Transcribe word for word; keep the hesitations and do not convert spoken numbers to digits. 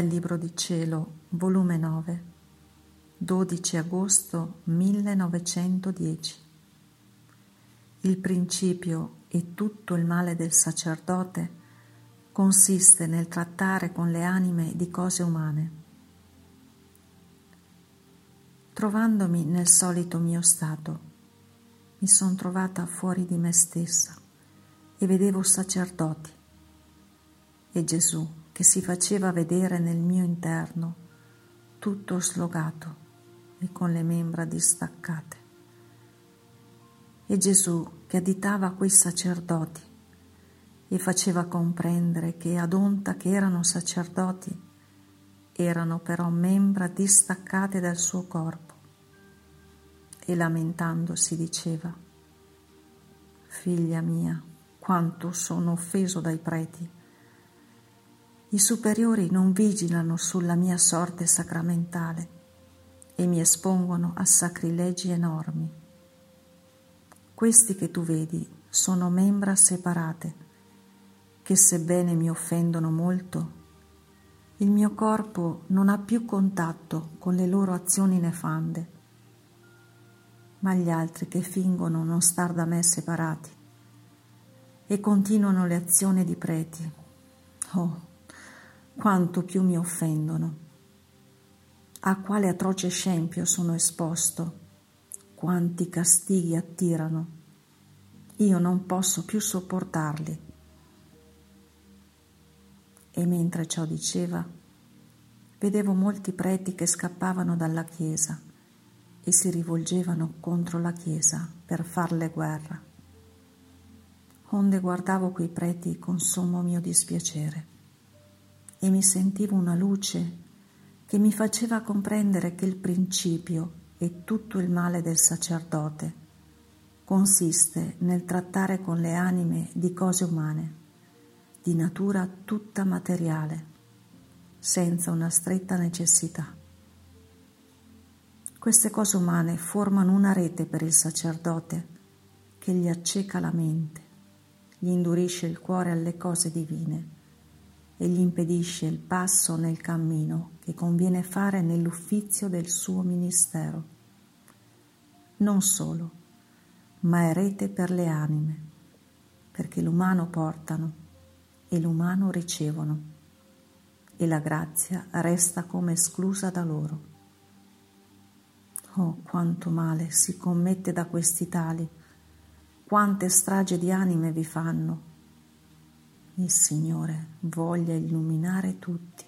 Il libro di cielo, volume nove, dodici agosto millenovecentodieci. Il principio e tutto il male del sacerdote consiste nel trattare con le anime di cose umane. Trovandomi nel solito mio stato, mi sono trovata fuori di me stessa e vedevo sacerdoti e Gesù, che si faceva vedere nel mio interno, tutto slogato e con le membra distaccate. E Gesù che additava quei sacerdoti e faceva comprendere che ad onta che erano sacerdoti, erano però membra distaccate dal suo corpo. E lamentandosi diceva: «Figlia mia, quanto sono offeso dai preti! I superiori non vigilano sulla mia sorte sacramentale e mi espongono a sacrilegi enormi. Questi che tu vedi sono membra separate, che sebbene mi offendono molto, il mio corpo non ha più contatto con le loro azioni nefande. Ma gli altri che fingono non star da me separati e continuano le azioni di preti, oh, quanto più mi offendono, a quale atroce scempio sono esposto, quanti castighi attirano, io non posso più sopportarli». E mentre ciò diceva, vedevo molti preti che scappavano dalla Chiesa e si rivolgevano contro la Chiesa per farle guerra, onde guardavo quei preti con sommo mio dispiacere. E mi sentivo una luce che mi faceva comprendere che il principio e tutto il male del sacerdote consiste nel trattare con le anime di cose umane, di natura tutta materiale, senza una stretta necessità. Queste cose umane formano una rete per il sacerdote che gli acceca la mente, gli indurisce il cuore alle cose divine e gli impedisce il passo nel cammino che conviene fare nell'uffizio del suo ministero. Non solo, ma è rete per le anime, perché l'umano portano e l'umano ricevono, e la grazia resta come esclusa da loro. Oh, quanto male si commette da questi tali, quante stragi di anime vi fanno! Il Signore voglia illuminare tutti.